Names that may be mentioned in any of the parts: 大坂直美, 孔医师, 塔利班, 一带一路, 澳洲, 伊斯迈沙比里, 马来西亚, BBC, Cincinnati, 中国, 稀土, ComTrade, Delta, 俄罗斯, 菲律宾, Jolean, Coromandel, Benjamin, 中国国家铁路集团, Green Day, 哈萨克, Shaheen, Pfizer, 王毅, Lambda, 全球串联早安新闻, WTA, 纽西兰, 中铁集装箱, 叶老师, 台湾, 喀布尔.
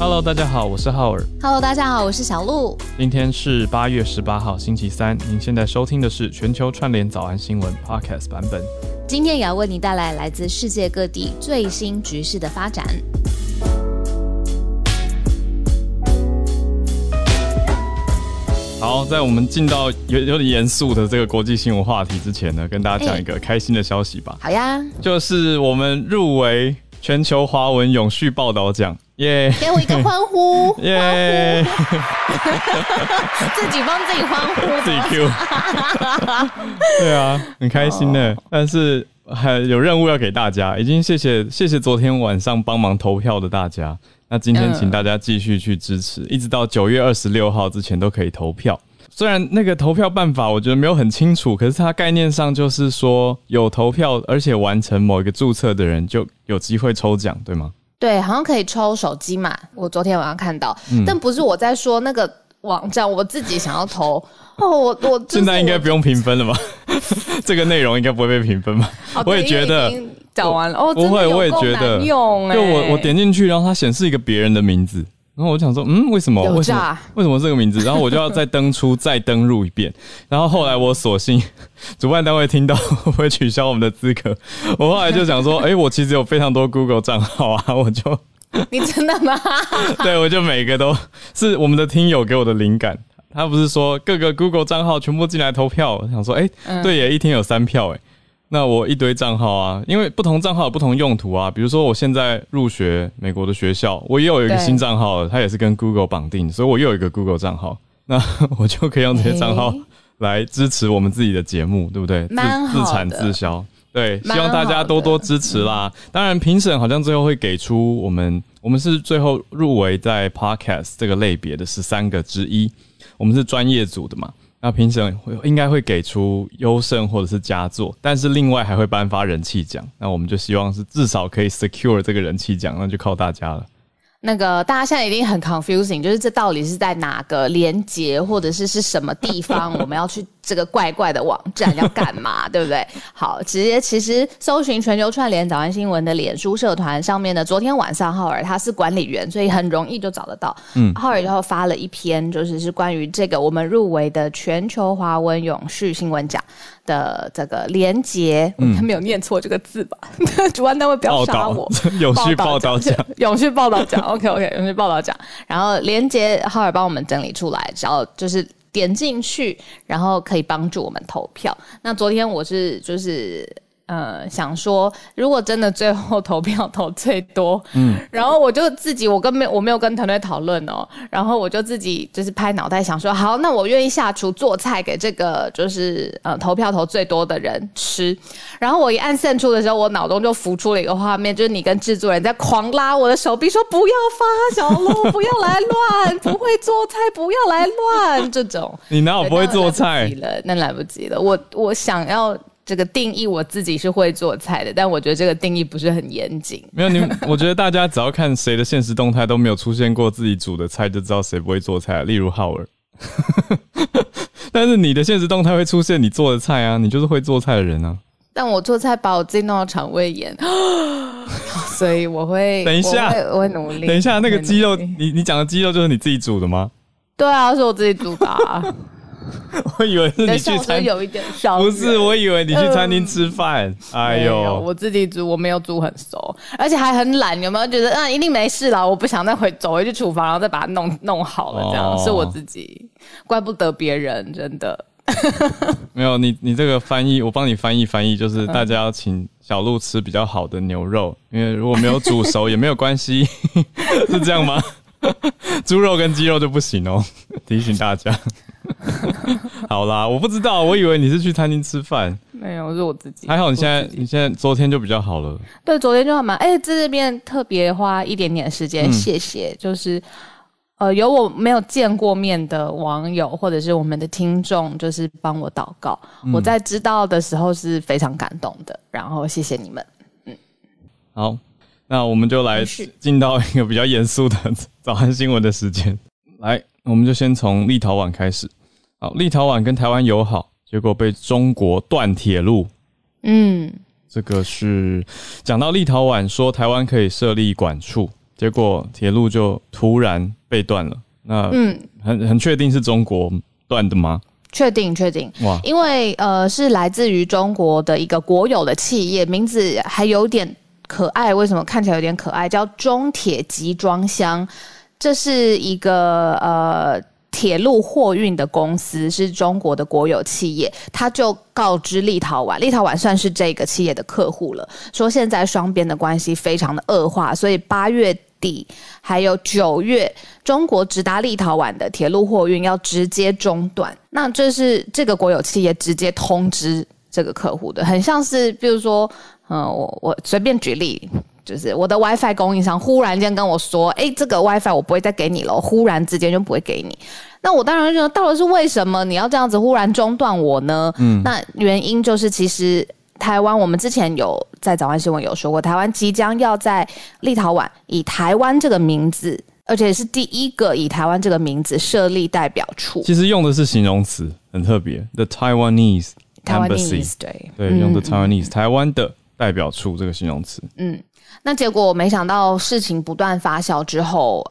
Hello， 大家好，我是浩尔。Hello， 大家好，我是小鹿。今天是8月18号，星期三。您现在收听的是全球串联早安新闻 Podcast 版本。今天也要为你带来来自世界各地最新局势的发展。好，在我们进到有点严肃的这个国际新闻话题之前呢，跟大家讲一个开心的消息吧。好呀，就是我们入围全球华文永续报道奖。耶、yeah ！给我一个欢呼！耶、yeah ！自己帮自己欢呼，自己 Q 。对啊，很开心呢。但是还有任务要给大家，已经谢谢昨天晚上帮忙投票的大家。那今天请大家继续去支持，一直到9月26号之前都可以投票。虽然那个投票办法我觉得没有很清楚，可是它概念上就是说，有投票而且完成某一个注册的人就有机会抽奖，对吗？对，好像可以抽手机嘛，我昨天晚上看到，但不是我在说那个网站，我自己想要投哦，我、就是、现在应该不用评分了吧？这个内容应该不会被评分吧？我也觉得讲完了哦，不会，我也觉得用，就我点进去，然后它显示一个别人的名字。然后我想说，为什么这个名字？然后我就要再登出，再登入一遍。然后后来我索性，主办单位听到会取消我们的资格。我后来就想说，我其实有非常多 Google 账号啊，我就你真的吗？对，我就每个都是我们的听友给我的灵感。他不是说各个 Google 账号全部进来投票，我想说，对耶，一天有3票耶。那我一堆账号啊，因为不同账号有不同用途啊。比如说我现在入学美国的学校，我也有一个新账号了，它也是跟 Google 绑定，所以我又有一个 Google 账号，那我就可以用这些账号来支持我们自己的节目，对不对？自产自销，对，希望大家多多支持啦。当然评审好像最后会给出我们是最后入围在 Podcast 这个类别的13个之一，我们是专业组的嘛。那评审应该会给出优胜或者是佳作，但是另外还会颁发人气奖。那我们就希望是至少可以 secure 这个人气奖，那就靠大家了。那个大家现在一定很 confusing， 就是这到底是在哪个连结或者是什么地方，我们要去这个怪怪的网站要干嘛，对不对？好，直接其实搜寻全球串联早安新闻的脸书社团上面呢，昨天晚上浩尔他是管理员，所以很容易就找得到。浩尔就发了一篇，就是关于这个我们入围的全球华文永续新闻奖的这个连结，他没有念错这个字吧？主办单位不要杀我。永续报道奖，永续报道奖。OK， 永续报道奖。然后连结浩尔帮我们整理出来，然后就是点进去，然后可以帮助我们投票。那昨天我是想说，如果真的最后投票投最多，然后我就自己，我没有跟团队讨论哦，然后我就自己就是拍脑袋想说，好，那我愿意下厨做菜给这个就是投票投最多的人吃。然后我一按胜出的时候，我脑中就浮出了一个画面，就是你跟制作人在狂拉我的手臂说不要发小鹿，不要来乱，不会做菜不要来乱这种。你哪有不会做菜？那来不及了，我想要。这个定义我自己是会做菜的，但我觉得这个定义不是很严谨。没有，我觉得大家只要看谁的现实动态都没有出现过自己煮的菜，就知道谁不会做菜了。例如浩尔，但是你的现实动态会出现你做的菜啊，你就是会做菜的人啊。但我做菜把我自己弄到肠胃炎，所以我会等一下我会努力。等一下，那个鸡肉，你讲的鸡肉就是你自己煮的吗？对啊，是我自己煮的啊。我以为是你去餐厅，不是，我以为你去餐厅吃饭。哎呦，我自己煮，我没有煮很熟，而且还很懒。有没有觉得，一定没事啦，我不想再走回去厨房，然后再把它弄好了，这样是我自己，怪不得别人，真的。没有，你这个翻译，我帮你翻译，就是大家要请小鹿吃比较好的牛肉，因为如果没有煮熟也没有关系，是这样吗？猪肉跟鸡肉就不行哦，提醒大家。好啦，我不知道，我以为你是去餐厅吃饭。没有，是我自己。还好你现在昨天就比较好了。对，昨天就还蛮这边特别花一点点时间，谢谢。就是有我没有见过面的网友或者是我们的听众，就是帮我祷告。我在知道的时候是非常感动的，然后谢谢你们。好。那我们就来进到一个比较严肃的早安新闻的时间。来，我们就先从立陶宛开始。好，立陶宛跟台湾友好，结果被中国断铁路。这个是讲到立陶宛说台湾可以设立管处，结果铁路就突然被断了。那很确定是中国断的吗？确定，因为是来自于中国的一个国有的企业，名字还有点可爱，为什么看起来有点可爱？叫中铁集装箱，这是一个铁路货运的公司，是中国的国有企业，他就告知立陶宛，立陶宛算是这个企业的客户了，说现在双边的关系非常的恶化，所以8月底还有9月，中国直达立陶宛的铁路货运要直接中断。那这是这个国有企业直接通知这个客户的，很像是比如说，我随便举例，就是我的 WiFi 供应商忽然间跟我说，这个 WiFi 我不会再给你了，忽然之间就不会给你。那我当然就说，到底是为什么你要这样子忽然中断我呢？那原因就是其实。台湾，我们之前有在早安新闻有说过，台湾即将要在立陶宛以台湾这个名字，而且是第一个以台湾这个名字设立代表处。其实用的是形容词，很特别 ，the Taiwanese embassy， 对，用的 Taiwanese 台湾的代表处这个形容词。那结果没想到事情不断发酵之后，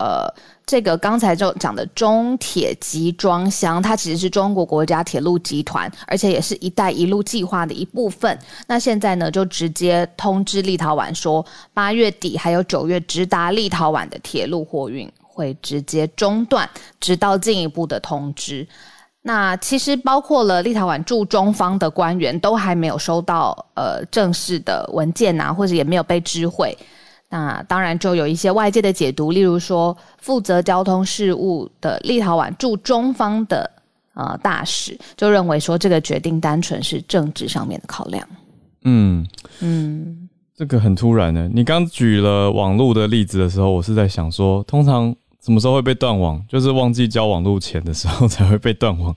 这个刚才就讲的中铁集装箱，它其实是中国国家铁路集团，而且也是一带一路计划的一部分。那现在呢，就直接通知立陶宛说，8月底还有9月直达立陶宛的铁路货运会直接中断，直到进一步的通知。那其实包括了立陶宛驻中方的官员都还没有收到正式的文件啊，或者也没有被知会。那当然就有一些外界的解读，例如说负责交通事务的立陶宛驻中方的大使就认为说这个决定单纯是政治上面的考量。这个很突然的。你刚举了网路的例子的时候，我是在想说通常什么时候会被断网，就是忘记交网路钱的时候才会被断网，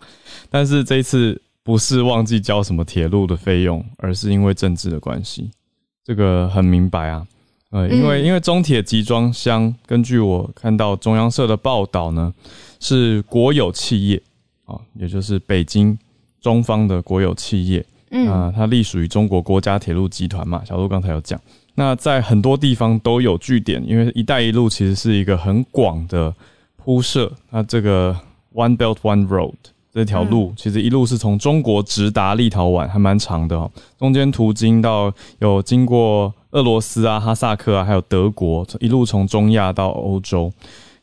但是这一次不是忘记交什么铁路的费用，而是因为政治的关系。这个很明白啊。因为中铁集装箱，根据我看到中央社的报道呢，是国有企业，也就是北京中方的国有企业。它隶属于中国国家铁路集团嘛，小鹿刚才有讲。那在很多地方都有据点，因为一带一路其实是一个很广的铺设。那这个 One Belt One Road 这条路，其实一路是从中国直达立陶宛，还蛮长的中间途经到有经过俄罗斯啊、哈萨克啊，还有德国，一路从中亚到欧洲。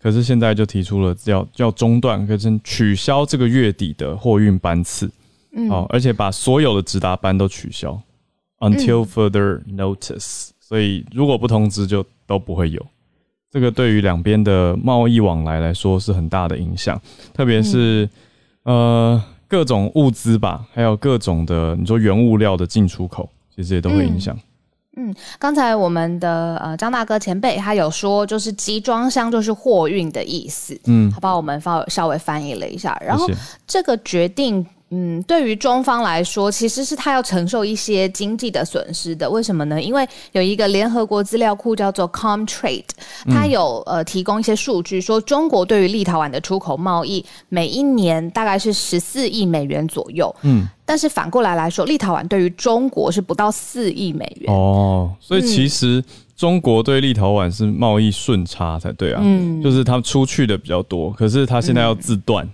可是现在就提出了要中断，跟取消这个月底的货运班次，而且把所有的直达班都取消 ，until further notice。所以如果不通知，就都不会有。这个对于两边的贸易往来来说是很大的影响，特别是各种物资吧，还有各种的你说原物料的进出口，其实也都会影响。刚才我们的张大哥前辈他有说，就是集装箱就是货运的意思，他帮我们稍微翻译了一下。然后这个决定，对于中方来说，其实是他要承受一些经济的损失的。为什么呢？因为有一个联合国资料库叫做 ComTrade， 它有提供一些数据，说中国对于立陶宛的出口贸易每一年大概是14亿美元左右。但是反过来说，立陶宛对于中国是不到4亿美元。所以其实中国对立陶宛是贸易顺差才对啊，就是他出去的比较多，可是他现在要自断。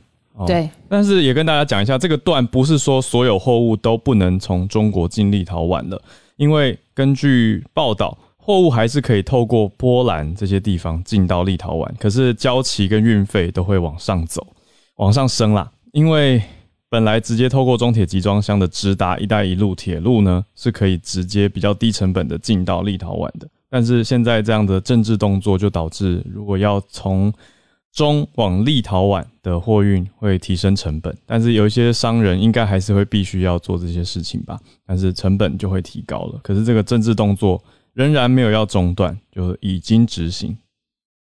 对，但是也跟大家讲一下，这个断不是说所有货物都不能从中国进立陶宛了，因为根据报道，货物还是可以透过波兰这些地方进到立陶宛，可是交期跟运费都会往上走，往上升啦，因为本来直接透过中铁集装箱的直达一带一路铁路呢，是可以直接比较低成本的进到立陶宛的，但是现在这样的政治动作就导致，如果要从中往立陶宛的货运会提升成本，但是有一些商人应该还是会必须要做这些事情吧，但是成本就会提高了。可是这个政治动作仍然没有要中断，就已经执行。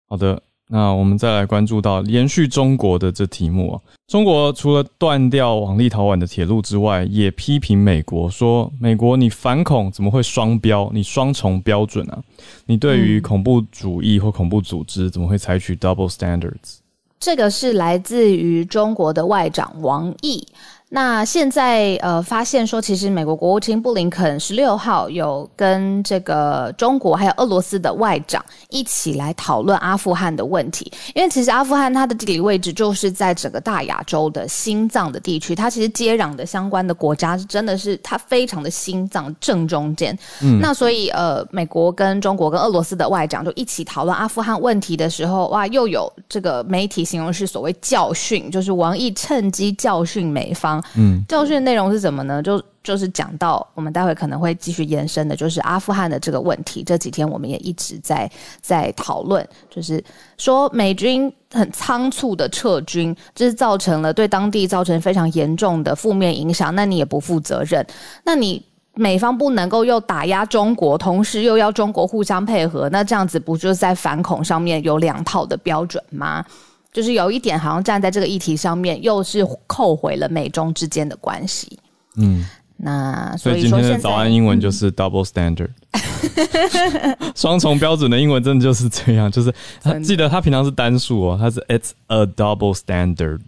好的，那我们再来关注到延续中国的这题目。中国除了断掉往立陶宛的铁路之外，也批评美国说，美国你反恐怎么会双标，你双重标准啊，你对于恐怖主义或恐怖组织怎么会采取 double standards。 这个是来自于中国的外长王毅。那现在发现说，其实美国国务卿布林肯16号有跟这个中国还有俄罗斯的外长一起来讨论阿富汗的问题，因为其实阿富汗它的地理位置就是在整个大亚洲的心脏的地区，它其实接壤的相关的国家真的是它非常的心脏正中间。那所以美国跟中国跟俄罗斯的外长就一起讨论阿富汗问题的时候，哇，又有这个媒体形容是所谓教训，就是王毅趁机教训美方。教训内容是什么呢？就是讲到我们待会可能会继续延伸的，就是阿富汗的这个问题，这几天我们也一直在讨论，就是说美军很仓促的撤军，这是造成了对当地造成非常严重的负面影响，那你也不负责任，那你美方不能够又打压中国，同时又要中国互相配合，那这样子不就是在反恐上面有两套的标准吗？就是有一点好像站在这个议题上面，又是扣回了美中之间的关系。那所以说现在今天的早安英文就是 double standard， 双重标准的英文真的就是这样，就是记得他平常是单数哦，他是 it's a double standard，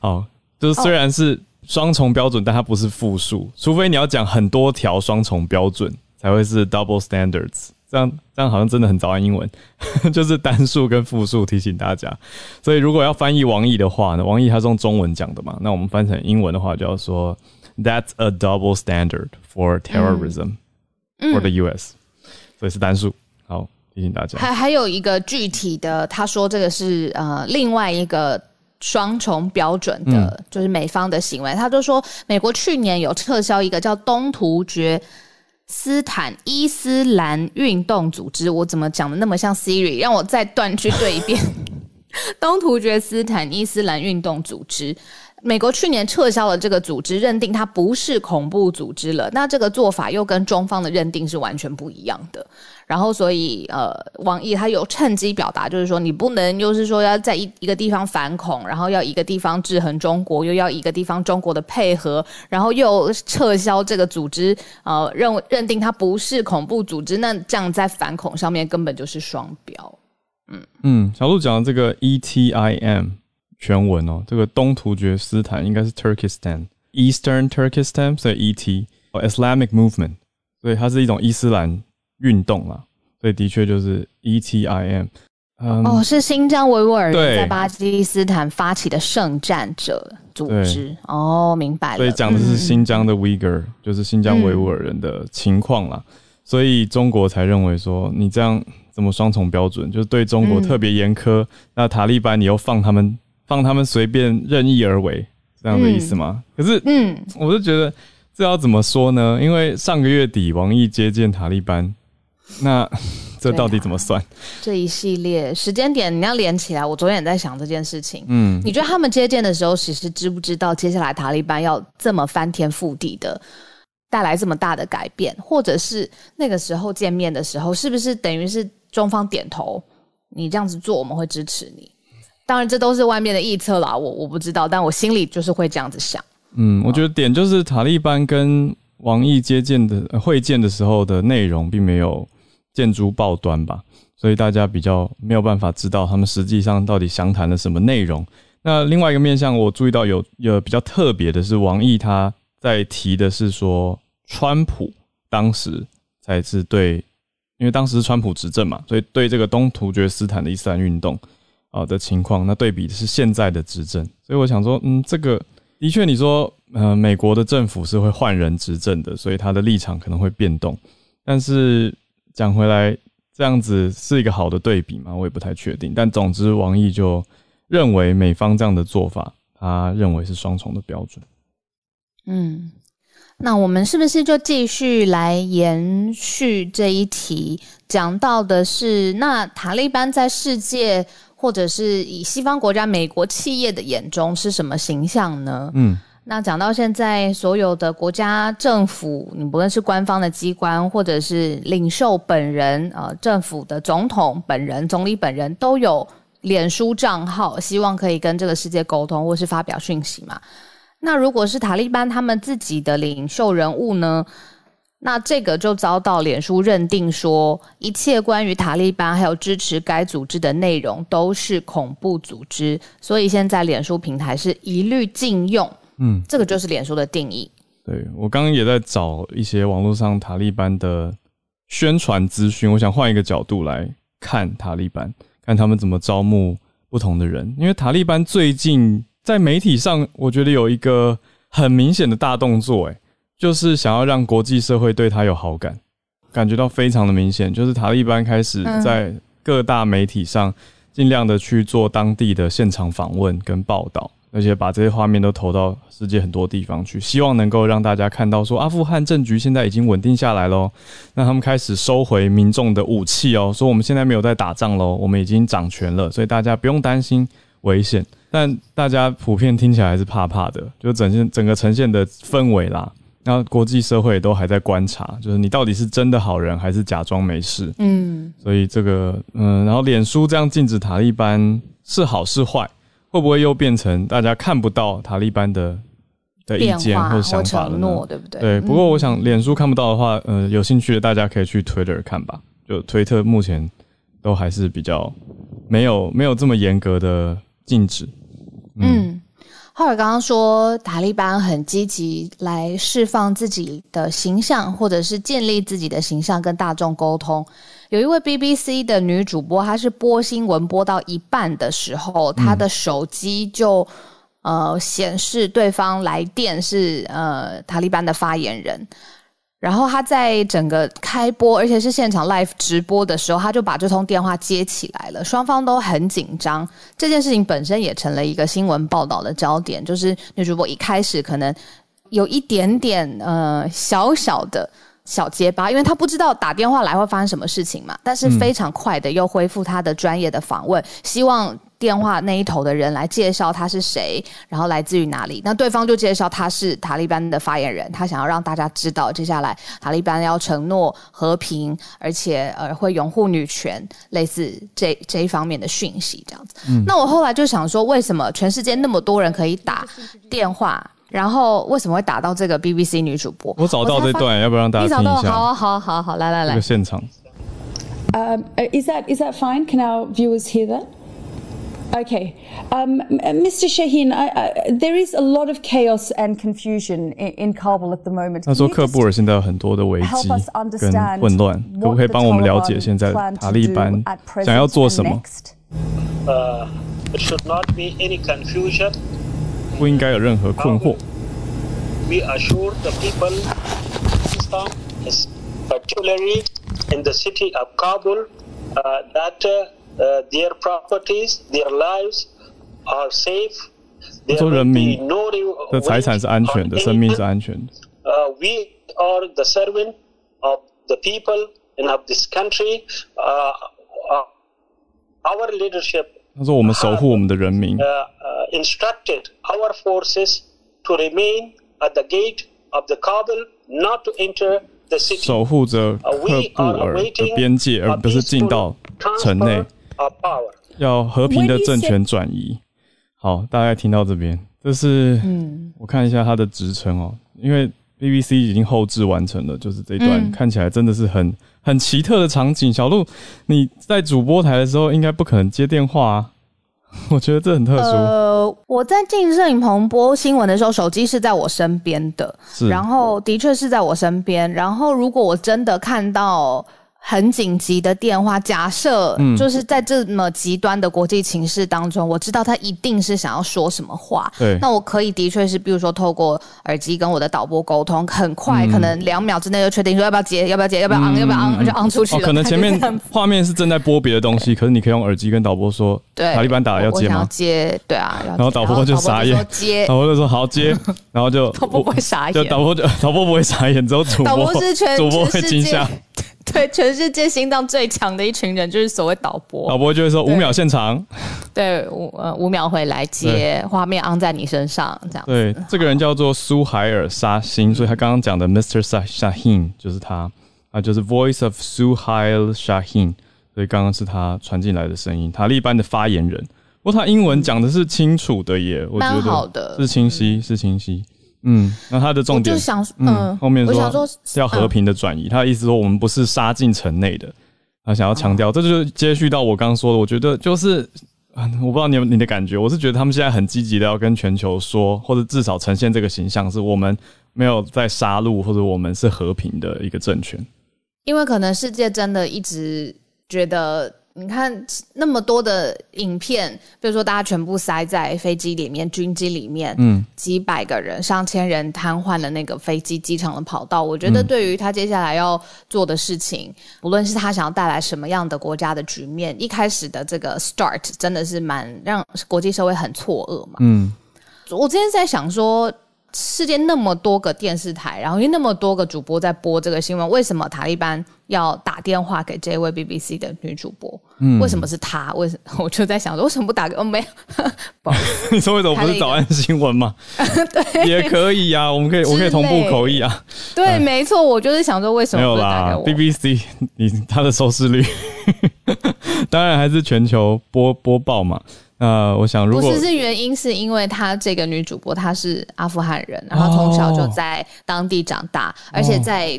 哦，就是虽然是双重标准，但它不是复数，除非你要讲很多条双重标准才会是 double standards。这样好像真的很早安英文，就是单数跟复数提醒大家。所以如果要翻译王毅的话呢，王毅他是用中文讲的嘛，那我们翻成英文的话就要说 That's a double standard for terrorism for the US，所以是单数。好，提醒大家。还有一个具体的，他说这个是另外一个双重标准的，就是美方的行为。他就说美国去年有撤销一个叫东突厥斯坦伊斯兰运动组织，我怎么讲的那么像 Siri？ 让我再断句对一遍。东突厥斯坦伊斯兰运动组织，美国去年撤销了这个组织，认定它不是恐怖组织了。那这个做法又跟中方的认定是完全不一样的。然后所以王毅他有趁机表达，就是说你不能又是说要在一个地方反恐，然后要一个地方制衡中国，又要一个地方中国的配合，然后又撤销这个组织，认定它不是恐怖组织，那这样在反恐上面根本就是双标。小鹿讲的这个 ETIM 全文哦，这个东突厥斯坦应该是 Turkestan Eastern Turkestan， 所以 ET Islamic Movement， 所以它是一种伊斯兰运动啦，所以的确就是 ETIM。是新疆维吾尔人在巴基斯坦发起的圣战者组织。明白了。所以讲的是新疆的 Uyghur，就是新疆维吾尔人的情况啦。所以中国才认为说你这样怎么双重标准，就是对中国特别严苛，那塔利班你又放他们随便任意而为，这样的意思吗？可是我就觉得这要怎么说呢？因为上个月底王毅接见塔利班，那这到底怎么算？这一系列时间点你要连起来，我昨天也在想这件事情。你觉得他们接见的时候，其实知不知道接下来塔利班要这么翻天覆地的带来这么大的改变，或者是那个时候见面的时候，是不是等于是中方点头，你这样子做我们会支持你？当然这都是外面的臆测啦，我不知道，但我心里就是会这样子想。我觉得点就是塔利班跟王毅会见的时候的内容并没有见诸报端吧，所以大家比较没有办法知道他们实际上到底详谈了什么内容。那另外一个面向我注意到有比较特别的是，王毅他在提的是说川普当时才是对，因为当时是川普执政嘛，所以对这个东突厥斯坦的伊斯兰运动的情况，那对比的是现在的执政。所以我想说这个的确你说美国的政府是会换人执政的，所以他的立场可能会变动，但是讲回来这样子是一个好的对比吗？我也不太确定。但总之王毅就认为美方这样的做法，他认为是双重的标准。那我们是不是就继续来延续这一题，讲到的是那塔利班在世界或者是以西方国家美国企业的眼中是什么形象呢？那讲到现在所有的国家政府，你不论是官方的机关或者是领袖本人，政府的总统本人总理本人都有脸书账号，希望可以跟这个世界沟通或是发表讯息嘛。那如果是塔利班他们自己的领袖人物呢？那这个就遭到脸书认定说，一切关于塔利班还有支持该组织的内容都是恐怖组织，所以现在脸书平台是一律禁用嗯，这个就是脸书的定义。对，我刚刚也在找一些网络上塔利班的宣传资讯，我想换一个角度来看塔利班，看他们怎么招募不同的人。因为塔利班最近在媒体上，我觉得有一个很明显的大动作，就是想要让国际社会对他有好感，感觉到非常的明显，就是塔利班开始在各大媒体上尽量的去做当地的现场访问跟报道，而且把这些画面都投到世界很多地方去，希望能够让大家看到说阿富汗政局现在已经稳定下来咯。那他们开始收回民众的武器哦，说我们现在没有在打仗咯，我们已经掌权了，所以大家不用担心危险。但大家普遍听起来还是怕怕的，就整个呈现的氛围啦，那国际社会都还在观察，就是你到底是真的好人还是假装没事。嗯，所以这个然后脸书这样禁止塔利班是好是坏，会不会又变成大家看不到塔利班的意见或想法了呢？或承诺，对不对？对，不过我想脸书看不到的话，有兴趣的大家可以去 Twitter 看吧。就推特目前都还是比较没有这么严格的禁止。嗯。浩尔刚刚说塔利班很积极来释放自己的形象，或者是建立自己的形象跟大众沟通。有一位 BBC 的女主播，她是播新闻播到一半的时候，她的手机就显示对方来电是塔利班的发言人。然后她在整个开播，而且是现场 live 直播的时候，她就把这通电话接起来了，双方都很紧张。这件事情本身也成了一个新闻报道的焦点，就是女主播一开始可能有一点点小小的小结巴，因为她不知道打电话来会发生什么事情嘛，但是非常快的又恢复她的专业的访问，希望电话那一头的人来介绍他是谁，然后来自于哪里。那对方就介绍他是塔利班的发言人，他想要让大家知道接下来塔利班要承诺和平，而且会拥护女权，类似这一方面的讯息这样子。那我后来就想说，为什么全世界那么多人可以打电话，然后为什么会打到这个 BBC 女主播？我找到这段，要不要让大家听一下？你找到，好，来，这个现场。Is that fine? Can our viewers hear that?Okay, Mr. Shaheen, there is a lot of chaos and confusion in Kabul at the moment. 他说喀布尔现在有很多的危机跟混乱，可不可以帮我们了解现在塔利班想要做什么？There should not be any confusion. 不应该有任何困惑。We assure the people system, particularly in the city of Kabul, that.Their properties, their lives are safe. 他说人民的财产是安全的，生命是安全的。We are the servant of the people and of this country. Our leadership. 他说我们守护我们的人民。Instructed our forces to remain at the gate of the Kabul, not to enter the city. 守护着喀布尔的边界，而不是进到城内。要和平的政权转移。好，大概听到这边，这是我看一下他的职称哦，因为 BBC 已经后制完成了，就是这一段看起来真的是很奇特的场景。小鹿，你在主播台的时候应该不可能接电话啊，我觉得这很特殊。我在进摄影棚播新闻的时候，手机是在我身边的，然后的确是在我身边，然后如果我真的看到很紧急的电话，假设就是在这么极端的国际情势当中，我知道他一定是想要说什么话，对，那我可以的确是比如说透过耳机跟我的导播沟通，很快可能2秒之内就确定说要不要接，要不要 on， 要不要 on， 就 on 出去了。可能前面画面是正在播别的东西，可是你可以用耳机跟导播说，对，塔利班打了要接吗？我想要接，对啊，然后导播就傻眼，导播就说好接，然后就导播不会傻眼，导播不会傻眼，只有主播会惊吓。对，全世界心脏最强的一群人就是所谓导播。导播就会说5秒现场，对，5秒回来接，画面昂在你身上这样子。对，这个人叫做苏海尔沙欣，所以他刚刚讲的 Mr. Shaheen 就是他就是 Voice of Suhail Shaheen， 所以刚刚是他传进来的声音，塔利班的发言人。不过他英文讲的是清楚的耶，我觉得好的是清晰，是清晰。那他的重点，我就想后面说，我想说是要和平的转移，他的意思说我们不是杀进城内的，他想要强调，这就接续到我刚说的，我觉得就是我不知道你的感觉，我是觉得他们现在很积极的要跟全球说，或者至少呈现这个形象是我们没有在杀戮，或者我们是和平的一个政权。因为可能世界真的一直觉得，你看那么多的影片，比如说大家全部塞在飞机里面、军机里面，几百个人、上千人瘫痪的那个飞机机场的跑道，我觉得对于他接下来要做的事情，无论是他想要带来什么样的国家的局面，一开始的这个 start 真的是蛮让国际社会很错愕嘛。我之前在想说，世界那么多个电视台，然后有那么多个主播在播这个新闻，为什么塔利班要打电话给这位 BBC 的女主播？为什么是她？我就在想说，为什么不打给？没有，不好意思，你说为什么不是早安新闻吗？对，也可以啊，我可以同步口译啊。对，没错，我就是想说，为什么不是打给我？没有啦 ，BBC 它的收视率当然还是全球播报嘛。我想如果不是原因是因为她这个女主播她是阿富汗人，然后从小就在当地长大，而且在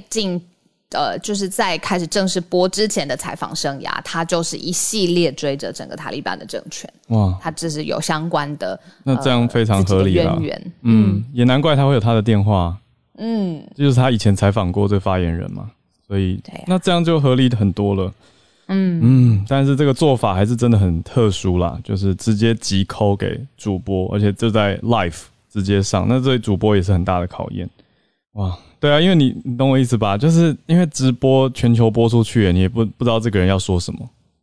就是在开始正式播之前的采访生涯，她就是一系列追着整个塔利班的政权。哇，她就是有相关的，那这样非常合理啦，也难怪她会有她的电话，就是她以前采访过这发言人嘛，所以那这样就合理很多了。但是这个做法还是真的很特殊啦，就是直接急call给主播，而且就在 live 直接上，那对主播也是很大的考验。哇，对啊，因为你懂我意思吧？就是因为直播全球播出去，你也不知道这个人要说什么，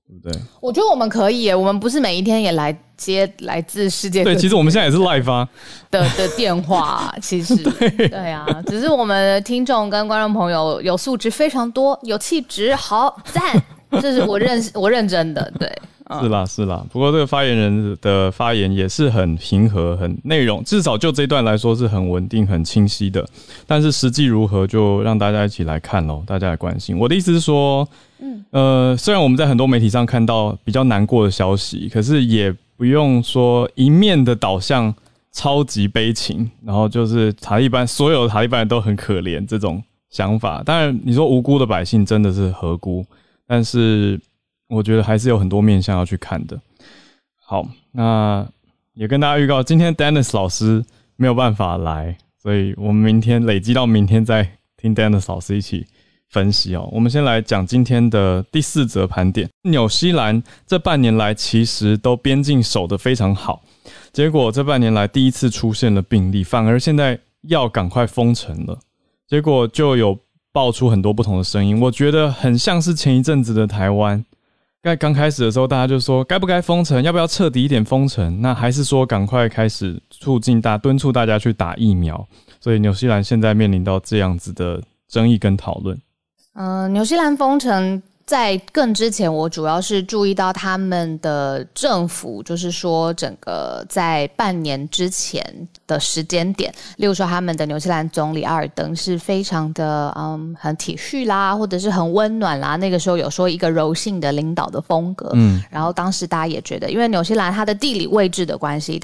对不对？我觉得我们可以耶，我们不是每一天也来接来自世界各地，对，其实我们现在也是 live 啊的电话，其实对啊，只是我们听众跟观众朋友有素质非常多，有气质，好赞。这是我认真的，对，是啦是啦。不过这个发言人的发言也是很平和，很内容，至少就这一段来说是很稳定、很清晰的。但是实际如何，就让大家一起来看喽，大家来关心。我的意思是说，虽然我们在很多媒体上看到比较难过的消息，可是也不用说一面的导向超级悲情，然后就是塔利班所有塔利班人都很可怜这种想法。当然，你说无辜的百姓真的是何辜？但是我觉得还是有很多面向要去看的。好，那也跟大家预告，今天 Dennis 老师没有办法来，所以我们明天累积到明天再听 Dennis 老师一起分析哦。我们先来讲今天的第四则盘点。纽西兰这半年来其实都边境守得非常好，结果这半年来第一次出现了病例，反而现在要赶快封城了，结果就有爆出很多不同的声音，我觉得很像是前一阵子的台湾。刚开始的时候，大家就说该不该封城，要不要彻底一点封城？那还是说赶快开始敦促大家去打疫苗。所以纽西兰现在面临到这样子的争议跟讨论。纽西兰封城在更之前，我主要是注意到他们的政府，就是说整个在半年之前的时间点，例如说他们的纽西兰总理阿尔登是非常的很体恤啦，或者是很温暖啦，那个时候有说一个柔性的领导的风格，然后当时大家也觉得，因为纽西兰它的地理位置的关系，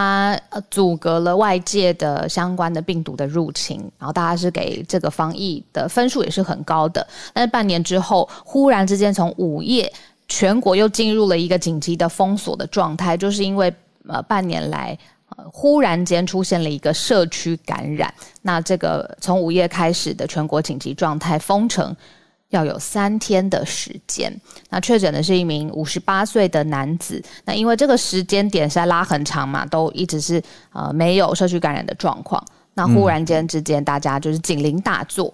它阻隔了外界的相关的病毒的入侵，然后大家是给这个防疫的分数也是很高的。但是半年之后，忽然之间从5月，全国又进入了一个紧急的封锁的状态，就是因为半年来忽然间出现了一个社区感染。那这个从5月开始的全国紧急状态封城，要有3天的时间。那确诊的是一名58岁的男子，那因为这个时间点实在拉很长嘛，都一直是没有社区感染的状况，那忽然间之间大家就是警铃大作。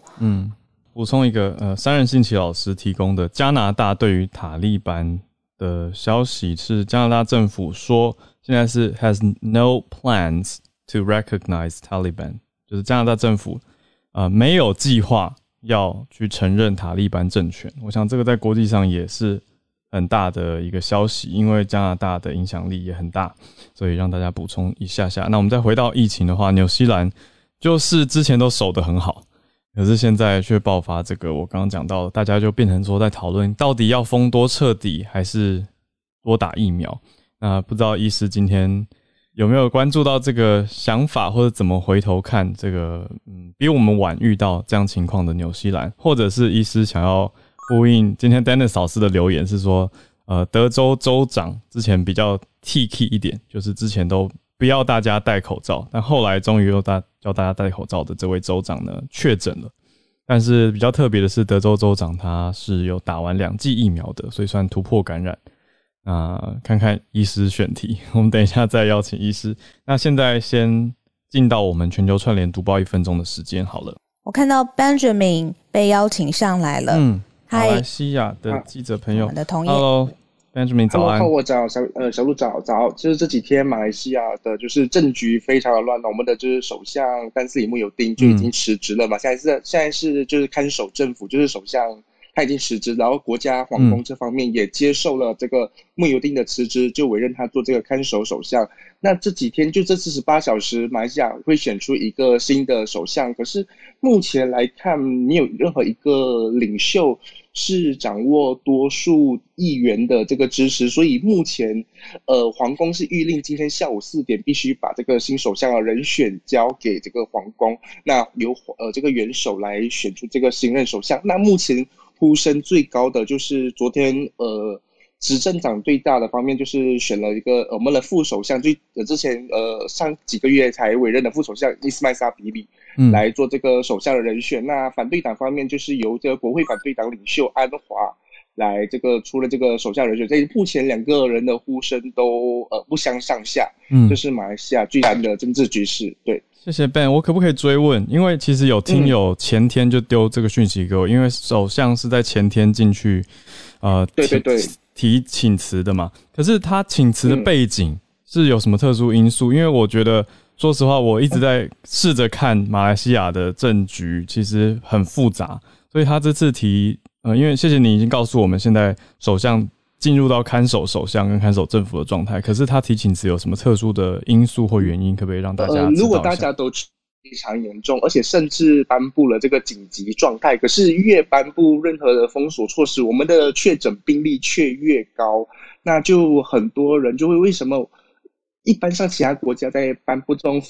补充一个三人信奇老师提供的加拿大对于塔利班的消息是，加拿大政府说现在是 has no plans to recognize Taliban， 就是加拿大政府没有计划要去承认塔利班政权。我想这个在国际上也是很大的一个消息，因为加拿大的影响力也很大，所以让大家补充一下下。那我们再回到疫情的话，纽西兰就是之前都守得很好，可是现在却爆发这个我刚刚讲到的，大家就变成说在讨论到底要封多彻底还是多打疫苗。那不知道医师今天有没有关注到这个想法，或者怎么回头看这个比我们晚遇到这样情况的纽西兰，或者是医师想要呼应今天 Dennis 老师的留言是说德州州长之前比较 T-key 一点，就是之前都不要大家戴口罩，但后来终于又叫大家戴口罩的这位州长呢确诊了。但是比较特别的是，德州州长他是有打完2剂疫苗的，所以算突破感染。那看看医师选题，我们等一下再邀请医师。那现在先进到我们全球串联读报1分钟的时间好了。我看到 Benjamin 被邀请上来了，马来西亚的记者朋友，我们的同业 Hello Benjamin 早安。我早，小路早。就是这几天马来西亚的就是政局非常的乱了，我们的就是首相丹斯里慕尤丁就已经辞职了嘛，现在是就是看守政府，就是首相他已经辞职，然后国家皇宫这方面也接受了这个慕尤丁的辞职，就委任他做这个看守首相。那这几天就这48小时马来西亚会选出一个新的首相，可是目前来看没有任何一个领袖是掌握多数议员的这个支持，所以目前皇宫是预令今天下午4点必须把这个新首相的人选交给这个皇宫，那由这个元首来选出这个新任首相。那目前呼声最高的就是昨天执政党最大的方面就是选了一个我们的副首相，之前上几个月才委任的副首相伊斯迈沙比里来做这个首相的人选。那反对党方面就是由这个国会反对党领袖安华来这个出了这个首相人选。所以目前两个人的呼声都不相上下，就是马来西亚最难的政治局势。对，谢谢 Ben。 我可不可以追问，因为其实有听友前天就丢这个讯息给我，因为首相是在前天进去对对对提请辞的嘛，可是他请辞的背景是有什么特殊因素？因为我觉得，说实话，我一直在试着看马来西亚的政局，其实很复杂，所以他这次提，因为谢谢你已经告诉我们，现在首相进入到看守首相跟看守政府的状态，可是他提请辞有什么特殊的因素或原因？可不可以让大家知道一下？如果大家都非常严重，而且甚至颁布了这个紧急状态，可是越颁布任何的封锁措施，我们的确诊病例却越高，那就很多人就会，为什么一般上其他国家在颁布这种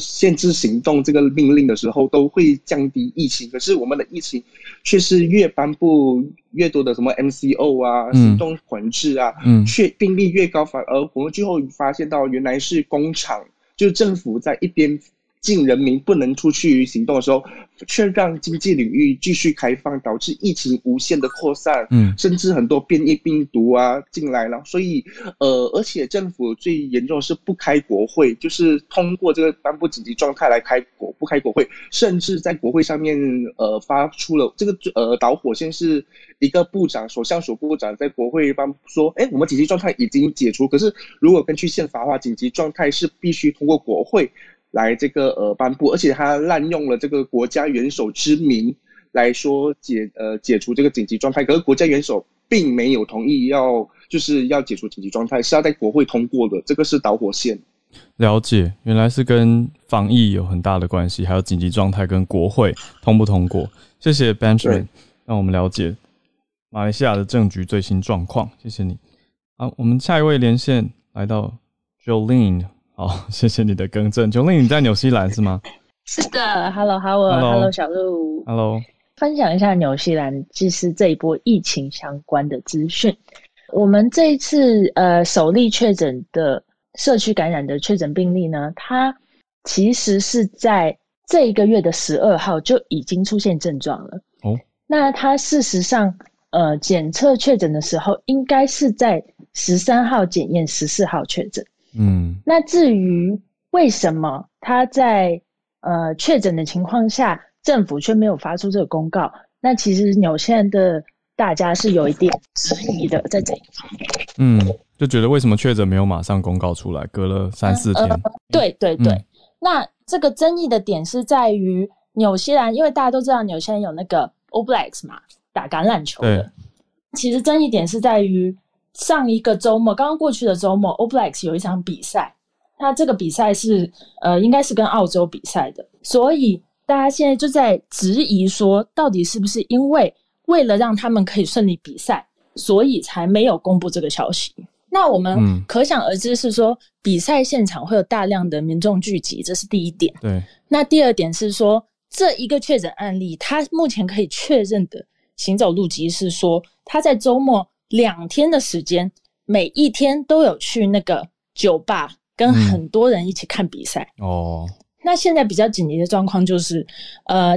限制行动这个命令的时候都会降低疫情，可是我们的疫情却是越颁布越多的什么 MCO 啊行动管制啊，却病例越高，反而我们最后发现到原来是工厂，就是政府在一边尽人民不能出去行动的时候，却让经济领域继续开放，导致疫情无限的扩散，甚至很多变异病毒啊进来了。所以而且政府最严重的是不开国会，就是通过这个颁布紧急状态来不开国会，甚至在国会上面发出了这个导火线是一个部长，首相署部长在国会颁布说，我们紧急状态已经解除，可是如果根据宪法的话，紧急状态是必须通过国会来这个颁布，而且他滥用了这个国家元首之名来说解除这个紧急状态，可是国家元首并没有同意要解除紧急状态，是要在国会通过的，这个是导火线。了解，原来是跟防疫有很大的关系，还有紧急状态跟国会通不通过。谢谢 Benjamin， 让我们了解马来西亚的政局最新状况。谢谢你。好，我们下一位连线来到 Jolean。好，谢谢你的更正。Jolean，你在纽西兰是吗？是的。Hello， 小鹿。Hello， 分享一下纽西兰就是这一波疫情相关的资讯。我们这一次首例确诊的社区感染的确诊病例呢，它其实是在这一个月的12号就已经出现症状了。哦，那它事实上检测确诊的时候，应该是在13号检验14号确诊。那至于为什么他在确诊的情况下，政府却没有发出这个公告，那其实纽西兰的大家是有一点质疑的，在这一方面，就觉得为什么确诊没有马上公告出来，隔了3-4天。对对对，那这个争议的点是在于纽西兰，因为大家都知道纽西兰有那个 All Blacks 嘛，打橄榄球的，其实争议点是在于。上一个周末，刚刚过去的周末 All Blacks 有一场比赛，那这个比赛是应该是跟澳洲比赛的，所以大家现在就在质疑说，到底是不是因为了让他们可以顺利比赛，所以才没有公布这个消息。那我们可想而知是说，比赛现场会有大量的民众聚集，这是第一点。对。那第二点是说，这一个确诊案例，他目前可以确认的行走路迹是说，他在周末2天的时间，每一天都有去那个酒吧跟很多人一起看比赛。哦，那现在比较紧急的状况就是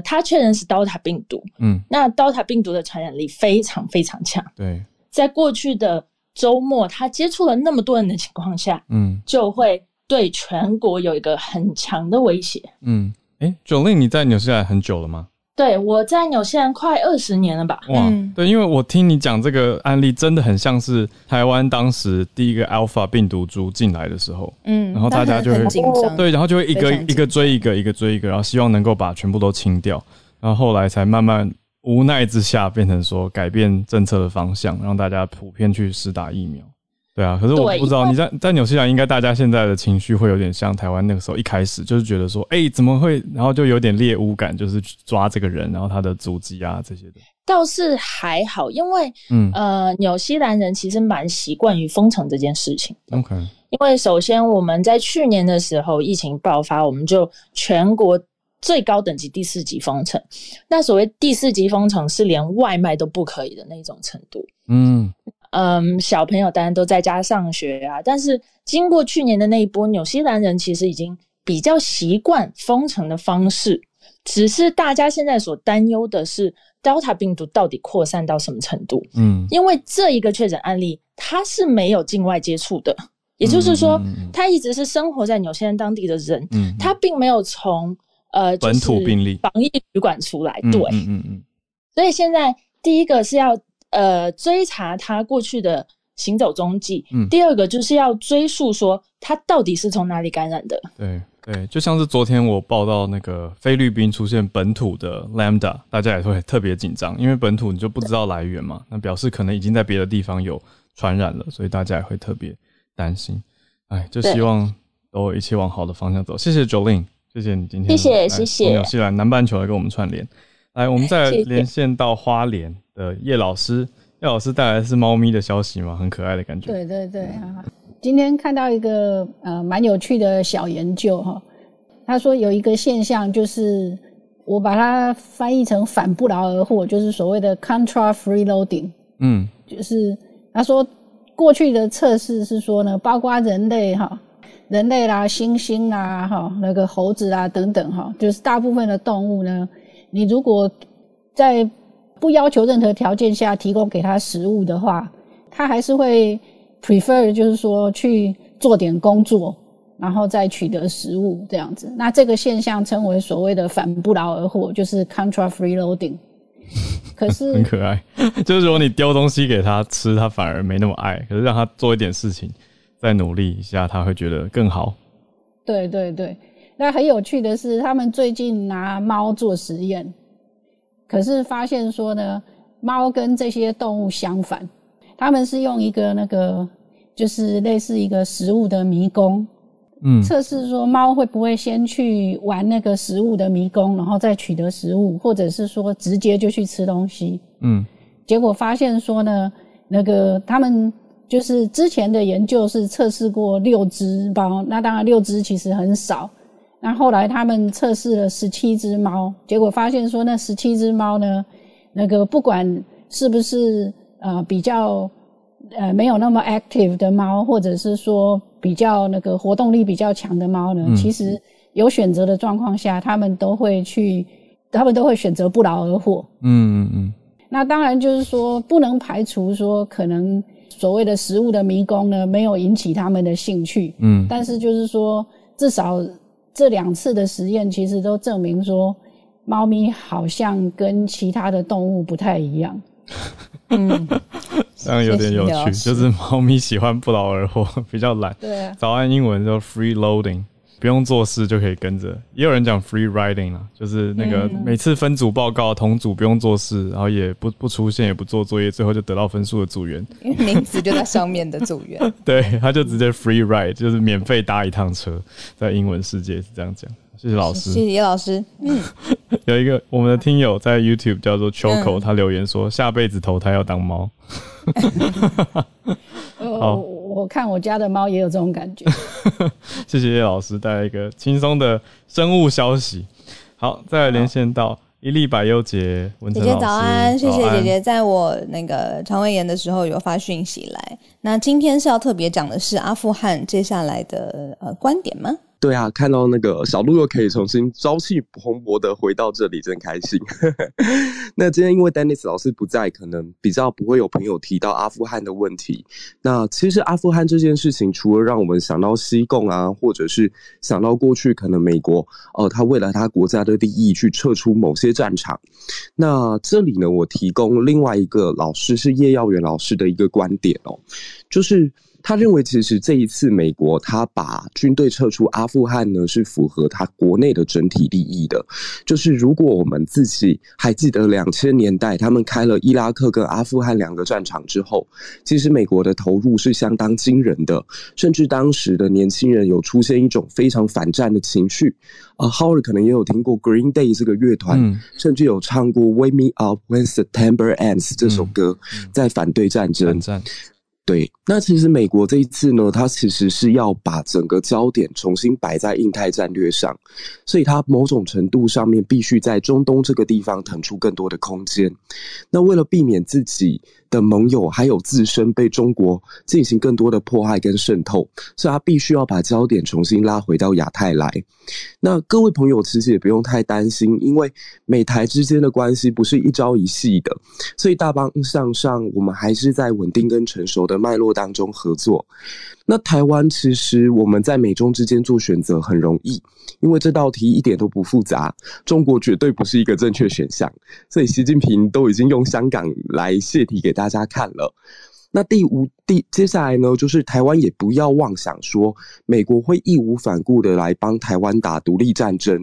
他确认是 Delta 病毒。嗯，那 Delta 病毒的传染力非常非常强。对，在过去的周末他接触了那么多人的情况下，嗯，就会对全国有一个很强的威胁。嗯，诶，Jolean，你在纽西兰很久了吗？对，我在纽西兰快20年了吧。哇，对，因为我听你讲这个案例真的很像是台湾当时第一个 Alpha 病毒株进来的时候，嗯，然后大家就会很紧张，对，然后就会一个一个追一个，一个追一个，然后希望能够把全部都清掉，然后后来才慢慢无奈之下变成说改变政策的方向，让大家普遍去施打疫苗。对啊，可是我不知道你在纽西兰应该大家现在的情绪会有点像台湾那个时候一开始，就是觉得说怎么会，然后就有点猎巫感，就是抓这个人然后他的足迹啊这些的。倒是还好，因为纽西兰人其实蛮习惯于封城这件事情。OK， 因为首先我们在去年的时候疫情爆发，我们就全国最高等级第4级封城，那所谓第4级封城是连外卖都不可以的那种程度。嗯嗯，小朋友当然都在家上学啊，但是经过去年的那一波，纽西兰人其实已经比较习惯封城的方式，只是大家现在所担忧的是 Delta 病毒到底扩散到什么程度。嗯，因为这一个确诊案例他是没有境外接触的，也就是说他一直是生活在纽西兰当地的人，他并没有从本土病例防疫旅馆出来。对，所以现在第一个是要追查他过去的行走踪迹，第二个就是要追溯说他到底是从哪里感染的。对对，就像是昨天我报道那个菲律宾出现本土的 Lambda， 大家也会特别紧张，因为本土你就不知道来源嘛，那表示可能已经在别的地方有传染了，所以大家也会特别担心。哎，就希望都一起往好的方向走。谢谢 Jolean， 谢谢你今天，谢谢纽西兰南半球来跟我们串联。来，我们再连线到花莲的叶老师。叶老师带来的是猫咪的消息吗？很可爱的感觉。对对对啊！今天看到一个蛮有趣的小研究哈，他说有一个现象，就是我把它翻译成反不劳而获，就是所谓的 contra freeloading。嗯，就是他说过去的测试是说呢，包括人类哈。人类啦、猩猩啦、那个猴子啦等等哈，就是大部分的动物呢，你如果在不要求任何条件下提供给他食物的话，他还是会 prefer 就是说去做点工作，然后再取得食物这样子。那这个现象称为所谓的反不劳而获，就是 contra freeloading。可是很可爱，就是如果你丢东西给他吃，他反而没那么爱；可是让他做一点事情，再努力一下，他会觉得更好。对对对。那很有趣的是，他们最近拿猫做实验，可是发现说呢，猫跟这些动物相反，他们是用一个那个就是类似一个食物的迷宫，测试说猫会不会先去玩那个食物的迷宫，然后再取得食物，或者是说直接就去吃东西。嗯，结果发现说呢，那个他们就是之前的研究是测试过6只猫，那当然6只其实很少。那后来他们测试了17只猫，结果发现说那17只猫呢，那个不管是不是比较没有那么 active 的猫，或者是说比较那个活动力比较强的猫呢，其实有选择的状况下，他们都会选择不劳而获。嗯嗯嗯。那当然就是说不能排除说可能所谓的食物的迷宫呢没有引起他们的兴趣。嗯。但是就是说至少这2次的实验其实都证明说，猫咪好像跟其他的动物不太一样。嗯，这样有点有趣，就是猫咪喜欢不劳而获，比较懒。对、啊，早安英文叫 free loading， 不用做事就可以跟着。也有人讲 free riding 啊，就是那个每次分组报告，同组不用做事，然后也不出现，也不做作业，最后就得到分数的组员，因为名字就在上面的组员。对，他就直接 free ride， 就是免费搭一趟车，在英文世界是这样讲。谢谢老师，谢谢叶老师。嗯，有一个我们的听友在 YouTube 叫做 Choco， 他留言说下辈子投胎要当猫。我看我家的猫也有这种感觉。谢谢叶老师带来一个轻松的生物消息。好，再来连线到一粒百优姐，文成老师姐姐早安，谢谢姐姐在我那个肠胃炎的时候有发讯息来。那今天是要特别讲的是阿富汗接下来的观点吗？对啊，看到那个小鹿又可以重新朝气蓬勃的回到这里，真开心。那今天因为 Dennis 老师不在，可能比较不会有朋友提到阿富汗的问题。那其实阿富汗这件事情，除了让我们想到西贡啊，或者是想到过去可能美国他为了他国家的利益去撤出某些战场。那这里呢，我提供另外一个老师是叶耀元老师的一个观点哦，就是他认为其实这一次美国他把军队撤出阿富汗呢，是符合他国内的整体利益的。就是如果我们自己还记得2000年代他们开了伊拉克跟阿富汗两个战场之后，其实美国的投入是相当惊人的，甚至当时的年轻人有出现一种非常反战的情绪。Howard 可能也有听过 Green Day 这个乐团，甚至有唱过 Wake Me Up When September Ends 这首歌，在反对战争。对，那其实美国这一次呢，它其实是要把整个焦点重新摆在印太战略上，所以它某种程度上面必须在中东这个地方腾出更多的空间。那为了避免自己的盟友还有自身被中国进行更多的迫害跟渗透，所以它必须要把焦点重新拉回到亚太来。那各位朋友其实也不用太担心，因为美台之间的关系不是一朝一夕的，所以大方向上我们还是在稳定跟成熟的脉络当中合作。那台湾其实我们在美中之间做选择很容易，因为这道题一点都不复杂，中国绝对不是一个正确选项，所以习近平都已经用香港来泄题给大家看了。那接下来呢，就是台湾也不要妄想说美国会义无反顾的来帮台湾打独立战争，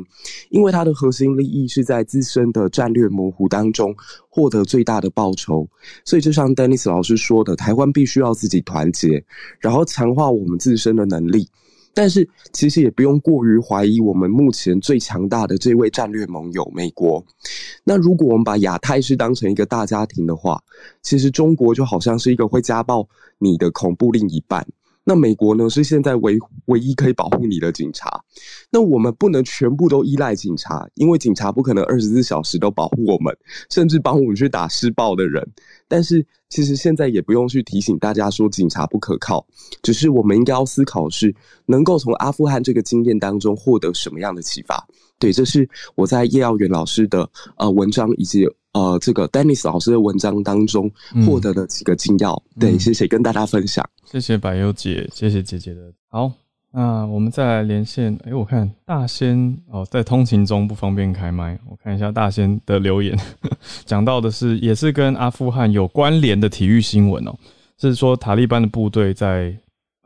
因为它的核心利益是在自身的战略模糊当中获得最大的报酬。所以就像 Dennis 老师说的，台湾必须要自己团结，然后强化我们自身的能力。但是其实也不用过于怀疑我们目前最强大的这位战略盟友美国。那如果我们把亚太是当成一个大家庭的话，其实中国就好像是一个会家暴你的恐怖另一半，那美国呢是现在唯一可以保护你的警察。那我们不能全部都依赖警察，因为警察不可能24小时都保护我们，甚至帮我们去打施暴的人。但是其实现在也不用去提醒大家说警察不可靠，只是我们应该要思考是能够从阿富汗这个经验当中获得什么样的启发。对，这是我在叶耀元老师的文章以及这个 Dennis 老师的文章当中获得了几个精要。对，谢谢跟大家分享。谢谢百优姐，谢谢姐姐的。好，那我们再来连线。我看大仙在通勤中不方便开麦，我看一下大仙的留言，讲到的是也是跟阿富汗有关联的体育新闻哦，是说塔利班的部队在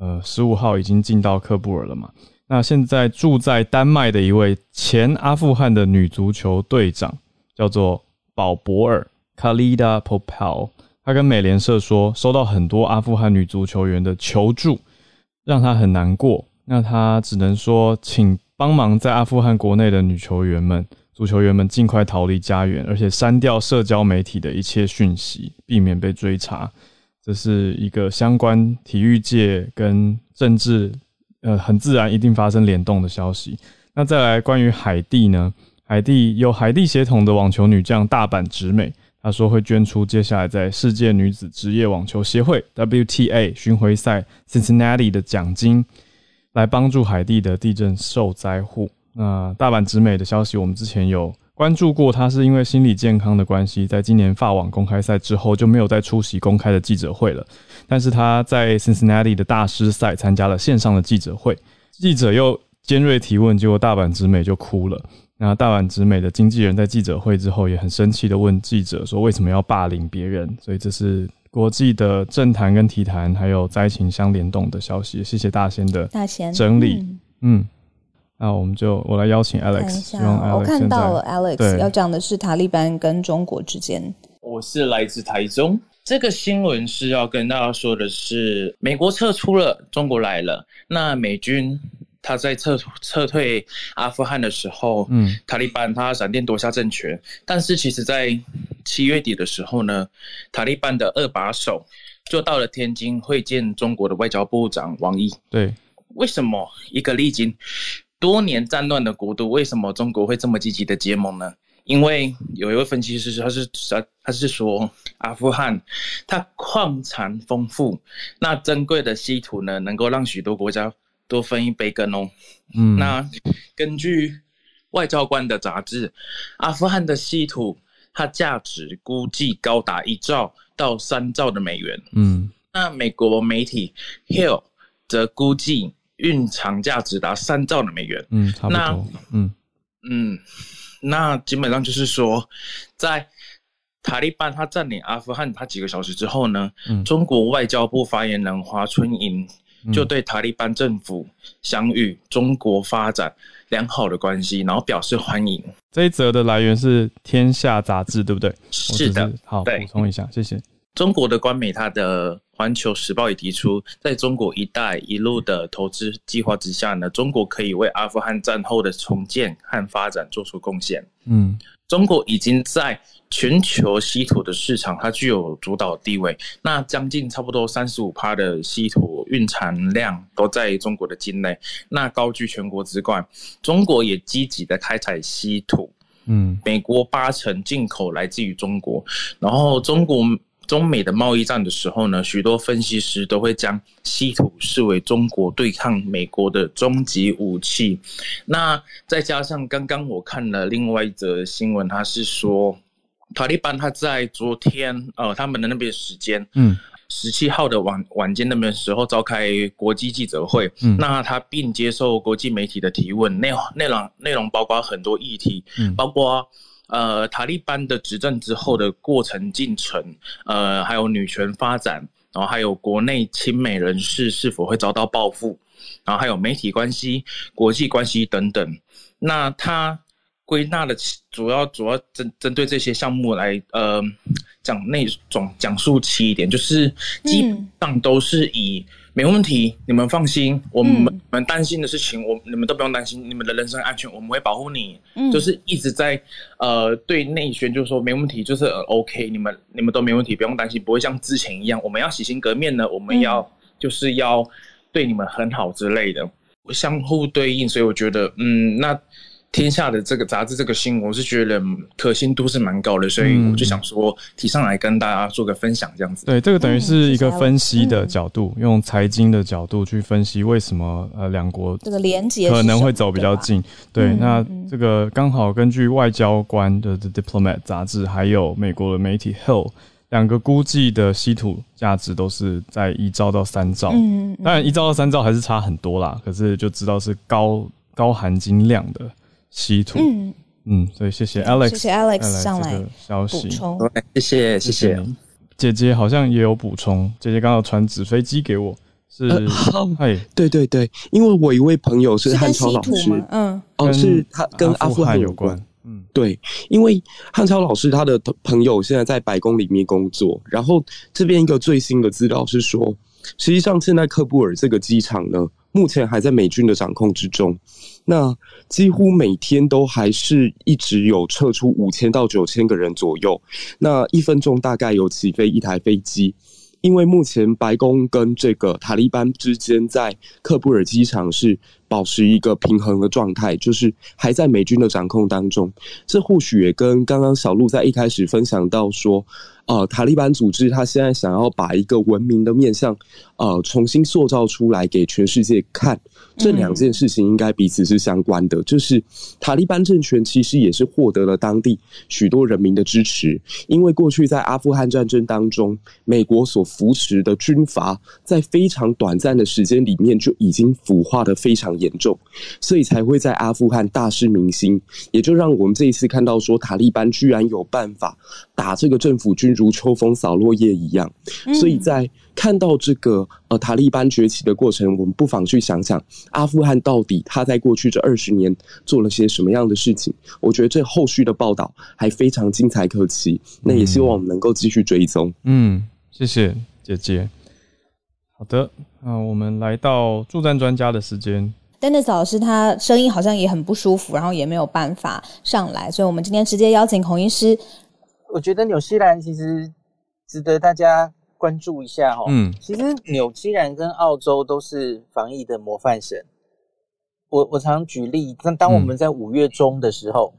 15号已经进到喀布尔了嘛。那现在住在丹麦的一位前阿富汗的女足球队长叫做保博尔 Khalida Popal， 她跟美联社说收到很多阿富汗女足球员的求助，让她很难过。那她只能说请帮忙在阿富汗国内的足球员们尽快逃离家园，而且删掉社交媒体的一切讯息，避免被追查。这是一个相关体育界跟政治很自然一定发生联动的消息。那再来关于海地呢，海地血统的网球女将大阪直美，她说会捐出接下来在世界女子职业网球协会 WTA 巡回赛 Cincinnati 的奖金，来帮助海地的地震受灾户。那大阪直美的消息我们之前有关注过，她是因为心理健康的关系，在今年法网公开赛之后就没有再出席公开的记者会了，但是她在 Cincinnati 的大师赛参加了线上的记者会，记者又尖锐提问，结果大阪直美就哭了。那大阪直美的经纪人在记者会之后也很生气的问记者说为什么要霸凌别人。所以这是国际的政坛跟体坛还有灾情相联动的消息。谢谢大仙的整理。那我来邀请 Alex。 我看到了 Alex 要讲的是塔利班跟中国之间。我是来自台中，这个新闻是要跟大家说的是美国撤出了，中国来了。那美军他在撤退阿富汗的时候，塔利班他闪电夺下政权，但是其实在7月底的时候呢，塔利班的二把手就到了天津会见中国的外交部长王毅。对，为什么一个历经多年战乱的国度，为什么中国会这么积极的结盟呢？因为有一位分析师他是说阿富汗它矿产丰富，那珍贵的稀土呢能够让许多国家多分一杯羹哦。嗯，那根据外交官的杂志，阿富汗的稀土它价值估计高达1兆到3兆美元。嗯，那美国媒体 Hill 则估计蕴藏价值达3兆美元。嗯，差不多。那基本上就是说，在塔利班他占领阿富汗他几个小时之后呢，中国外交部发言人华春莹就对塔利班政府想与中国发展良好的关系，然后表示欢迎。这一则的来源是《天下》杂志，对不对？是的，好，补充一下，谢谢。中国的官媒，它的《环球时报》也提出，在中国“一带一路”的投资计划之下呢，中国可以为阿富汗战后的重建和发展做出贡献。嗯，中国已经在全球稀土的市场，它具有主导地位。那将近差不多 35% 的稀土蕴藏量都在中国的境内，那高居全国之冠。中国也积极的开采稀土。嗯，美国80%进口来自于中国，然后中美的贸易战的时候呢，许多分析师都会将稀土视为中国对抗美国的终极武器。那再加上刚刚我看了另外一则新闻，他是说塔利班他在昨天他们的那边时间17号的晚间那边时候召开国际记者会，那他并接受国际媒体的提问，内容包括很多议题，包括塔利班的执政之后的过程进程，还有女权发展，然后还有国内亲美人士是否会遭到报复，然后还有媒体关系、国际关系等等。那他归纳的主要针对这些项目来讲述其一点，就是基本上都是以没问题，你们放心，我们担心的事情，你们都不用担心，你们的人身安全我们会保护你。就是一直在对内宣，就是说没问题，就是OK， 你们都没问题，不用担心，不会像之前一样，我们要洗心革面呢，我们要就是要对你们很好之类的，相互对应。所以我觉得，那天下的这个杂志这个新闻，我是觉得可信度是蛮高的，所以我就想说提上来跟大家做个分享这样子。对，这个等于是一个分析的角度，用财经的角度去分析为什么两国这个连结可能会走比较近。对，那这个刚好根据外交官的 Diplomat 杂志，还有美国的媒体 Hill， 两个估计的稀土价值都是在1兆到3兆。当然1兆到3兆还是差很多啦，可是就知道是高含金量的稀土。所以谢谢 Alex， 谢谢 Alex 上来补充，谢谢。姐姐好像也有补充，姐姐刚好传纸飞机给我，是对，因为我一位朋友是汉超老师，是他跟阿富汗有关。对，因为汉超老师他的朋友现在在白宫里面工作，然后这边一个最新的资料是说，实际上现在喀布尔这个机场呢，目前还在美军的掌控之中，那几乎每天都还是一直有撤出5000到9000个人左右，那一分钟大概有起飞一台飞机。因为目前白宫跟这个塔利班之间在喀布尔机场是保持一个平衡的状态，就是还在美军的掌控当中。这或许也跟刚刚小鹿在一开始分享到说，塔利班组织他现在想要把一个文明的面向，重新塑造出来给全世界看，这两件事情应该彼此是相关的。就是塔利班政权其实也是获得了当地许多人民的支持，因为过去在阿富汗战争当中，美国所扶持的军阀在非常短暂的时间里面就已经腐化得非常严重，所以才会在阿富汗大失民心，也就让我们这一次看到说，塔利班居然有办法打这个政府军如秋风扫落叶一样。所以在看到这个塔利班崛起的过程，我们不妨去想想阿富汗到底他在过去这20年做了些什么样的事情。我觉得这后续的报道还非常精彩可期，那也希望我们能够继续追踪。谢谢姐姐。好的，我们来到助战专家的时间。Dennis 老师他声音好像也很不舒服，然后也没有办法上来，所以我们今天直接邀请孔医师。我觉得纽西兰其实值得大家关注一下齁。其实纽西兰跟澳洲都是防疫的模范省。我常举例，当我们在5月中的时候，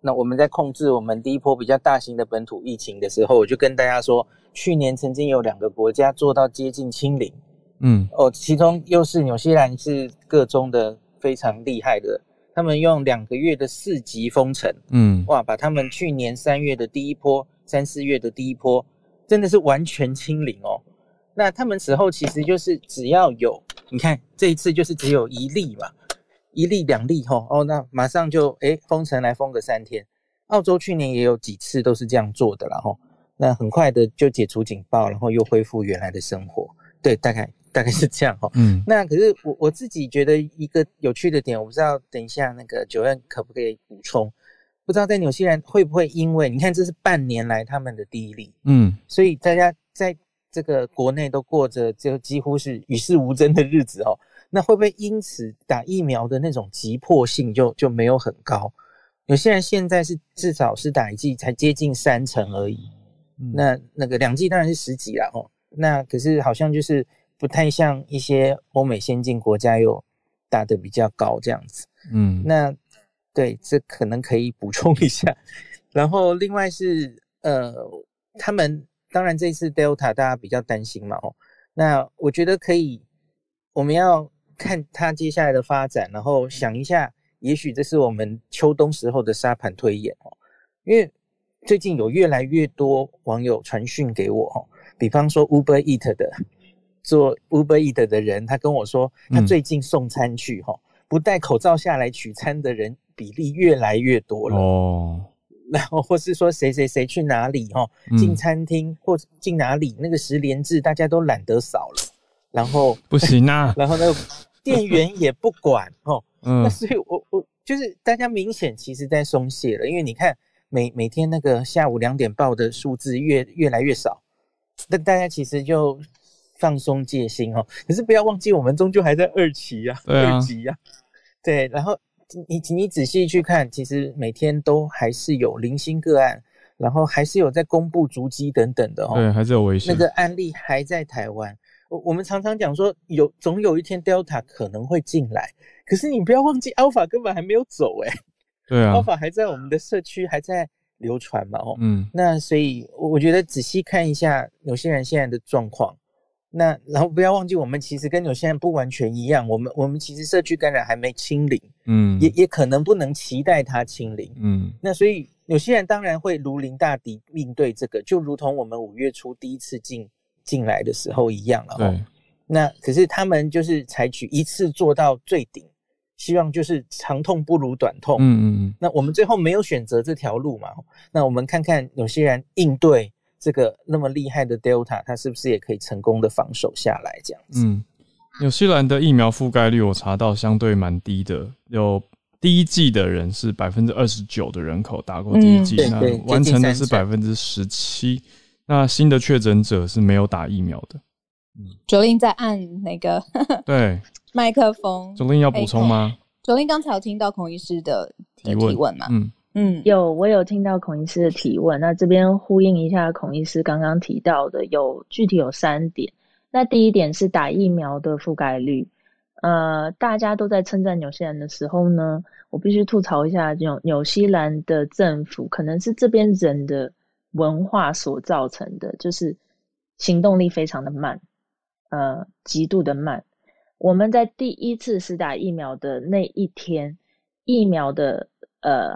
那我们在控制我们第一波比较大型的本土疫情的时候，我就跟大家说，去年曾经有2个国家做到接近清零，其中又是纽西兰是各中的非常厉害的，他们用2个月的4级封城，把他们去年3月的第一波、3、4月的第一波，真的是完全清零哦。那他们此后其实就是只要有，你看这一次就是只有1例嘛，1例2例那马上就封城来封个3天。澳洲去年也有几次都是这样做的啦吼，那很快的就解除警报，然后又恢复原来的生活。对，大概是这样那可是我自己觉得一个有趣的点，我不知道等一下那个Jolean可不可以补充，不知道在纽西兰会不会因为你看这是半年来他们的第一例，所以大家在这个国内都过着就几乎是与世无争的日子哦。那会不会因此打疫苗的那种急迫性就没有很高？有些人现在是至少是打1剂才接近30%而已，那个2剂当然是10几啦哦。那可是好像就是不太像一些欧美先进国家有打得比较高这样子。那对，这可能可以补充一下。然后另外是他们当然这次 Delta 大家比较担心嘛哦。那我觉得可以，我们要看它接下来的发展，然后想一下，也许这是我们秋冬时候的沙盘推演哦。因为最近有越来越多网友传讯给我哦，比方说 Uber Eat 的做 Uber Eat 的人，他跟我说他最近送餐去哦，不戴口罩下来取餐的人比例越来越多了哦。然后或是说谁谁谁去哪里哦，进餐厅或进哪里，那个10连制大家都懒得扫了。然后不行啊，然后那个店员也不管哦，那所以我就是大家明显其实在松懈了，因为你看每天那个下午2点报的数字越来越少，但大家其实就放松戒心哦。可是不要忘记，我们终究还在2期啊，2级啊，对。然后你仔细去看，其实每天都还是有零星个案，然后还是有在公布足迹等等的哦，对，还是有危险，那个案例还在台湾。我们常常讲说总有一天 Delta 可能会进来，可是你不要忘记 Alpha 根本还没有走对啊 Alpha 还在我们的社区还在流传嘛那所以我觉得仔细看一下纽西兰现在的状况，那然后不要忘记我们其实跟纽西兰不完全一样，我们其实社区感染还没清零也可能不能期待它清零那所以纽西兰当然会如临大敌应对这个，就如同我们5月初第一次进来的时候一样了那可是他们就是采取一次做到最顶，希望就是长痛不如短痛那我们最后没有选择这条路嘛，那我们看看有些人应对这个那么厉害的 Delta 它是不是也可以成功的防守下来这样子纽西兰的疫苗覆盖率我查到相对蛮低的，有第一剂的人是 29% 的人口打过第一剂完成的是 17%，那新的确诊者是没有打疫苗的。Jolean 在按那个对麦克风。Jolean 要补充吗？ Jolean 刚才有听到孔医师的提问嘛？我有听到孔医师的提问。那这边呼应一下孔医师刚刚提到的，具体有3点。那第一点是打疫苗的覆盖率。大家都在称赞纽西兰的时候呢，我必须吐槽一下纽西兰的政府，可能是这边人的文化所造成的，就是行动力非常的慢，极度的慢。我们在第一次施打疫苗的那一天，疫苗的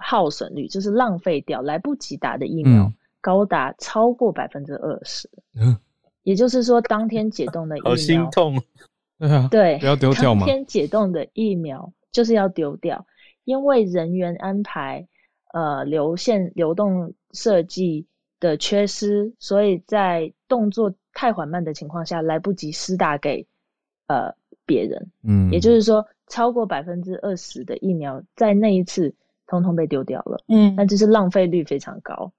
耗损率，就是浪费掉来不及打的疫苗，高达超过 20%。也就是说，当天解冻的疫苗，好心痛，对，不要丢掉嘛。当天解冻的疫苗就是要丢掉，因为人员安排、流动设计的缺失，所以在动作太缓慢的情况下，来不及施打给别人。也就是说，超过 20% 的疫苗在那一次通通被丢掉了。那就是浪费率非常高。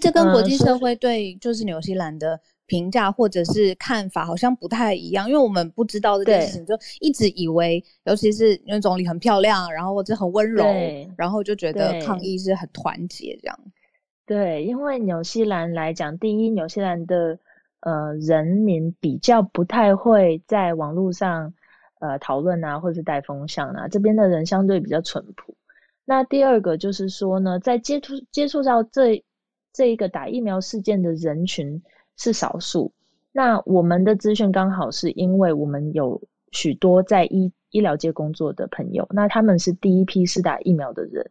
这跟国际社会对就是纽西兰的评价或者是看法好像不太一样，因为我们不知道这件事情，就一直以为尤其是因为总理很漂亮，然后或者很温柔，然后就觉得抗议是很团结这样。对，因为纽西兰来讲，第一，纽西兰的人民比较不太会在网络上讨论啊，或是带风向啊，这边的人相对比较淳朴。那第二个就是说呢，在接触到这一个打疫苗事件的人群是少数，那我们的资讯刚好是因为我们有许多在医疗界工作的朋友，那他们是第一批施打疫苗的人。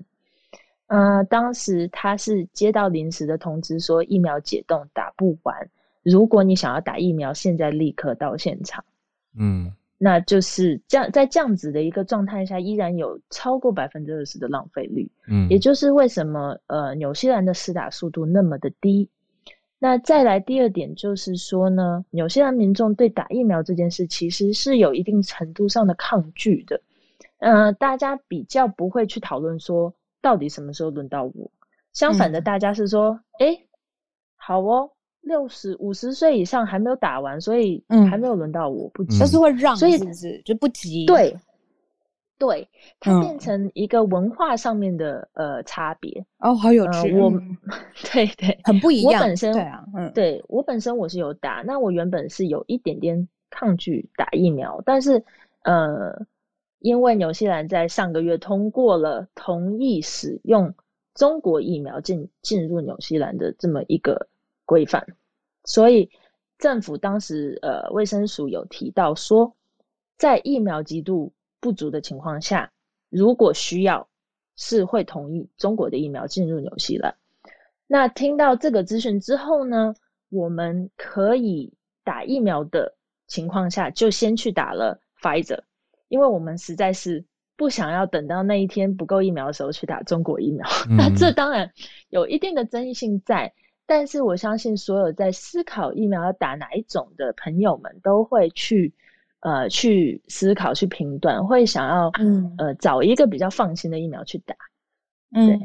当时他是接到临时的通知说疫苗解冻打不完，如果你想要打疫苗现在立刻到现场。嗯，那就是这样，在这样子的一个状态下依然有超过 20% 的浪费率。嗯，也就是为什么纽西兰的施打速度那么的低。那再来第二点就是说呢，纽西兰民众对打疫苗这件事其实是有一定程度上的抗拒的。大家比较不会去讨论说到底什么时候轮到我，相反的大家是说好哦，50岁以上还没有打完，所以还没有轮到我，不急，但是会让，所以是不是就不急？对对，它变成一个文化上面的差别。哦，好有趣。我对对，很不一样。我本身对啊，对，我本身我是有打，那我原本是有一点点抗拒打疫苗，但是因为纽西兰在上个月通过了同意使用中国疫苗进入纽西兰的这么一个规范，所以政府当时卫生署有提到说，在疫苗极度不足的情况下，如果需要是会同意中国的疫苗进入纽西兰。那听到这个资讯之后呢，我们可以打疫苗的情况下就先去打了 Pfizer， 因为我们实在是不想要等到那一天不够疫苗的时候去打中国疫苗。那这当然有一定的争议性在，但是我相信所有在思考疫苗要打哪一种的朋友们都会去思考、去评断，会想要找一个比较放心的疫苗去打。对。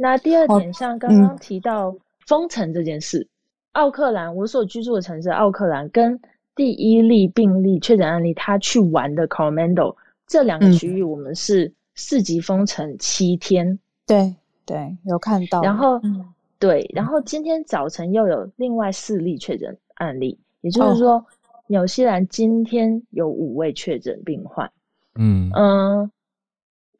那第二点，像刚刚提到封城这件事，奥克兰，我所居住的城市奥克兰跟第一例病例确诊案例他去玩的 Coromandel 这两个区域，我们是4级封城7天。对对，有看到。然后对，然后今天早晨又有另外4例确诊案例，也就是说，纽西兰今天有5位确诊病患。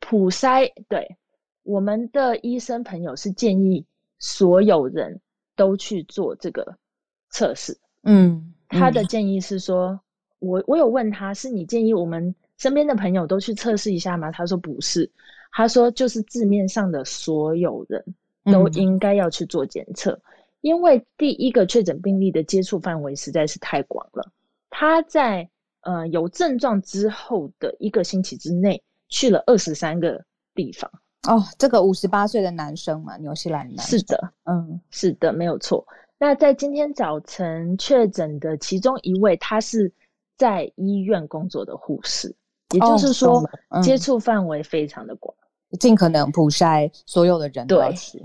普筛，对，我们的医生朋友是建议所有人都去做这个测试。他的建议是说，我有问他，是你建议我们身边的朋友都去测试一下吗？他说不是，他说就是字面上的所有人都应该要去做检测，因为第一个确诊病例的接触范围实在是太广了。他在有症状之后的1个星期之内去了23个地方。哦，这个58岁的男生嘛，纽西兰男生。是的，是的，没有错。那在今天早晨确诊的其中一位，他是在医院工作的护士，也就是说，接触范围非常的广，尽可能普筛所有的人都要吃。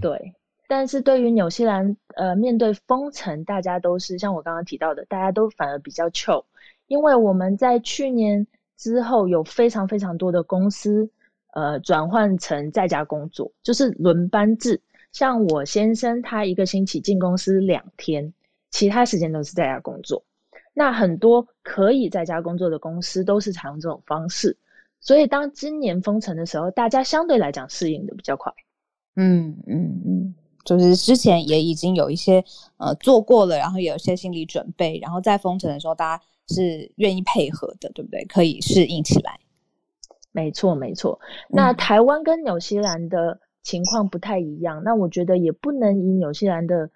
对。但是对于纽西兰面对封城，大家都是像我刚刚提到的，大家都反而比较 chill， 因为我们在去年之后有非常非常多的公司转换成在家工作，就是轮班制。像我先生他1个星期进公司2天，其他时间都是在家工作。那很多可以在家工作的公司都是采用这种方式，所以当今年封城的时候，大家相对来讲适应的比较快。就是之前也已经有一些做过了，然后也有一些心理准备，然后在封城的时候大家是愿意配合的，对不对？可以适应起来。没错没错。那台湾跟纽西兰的情况不太一样，那我觉得也不能以纽西兰的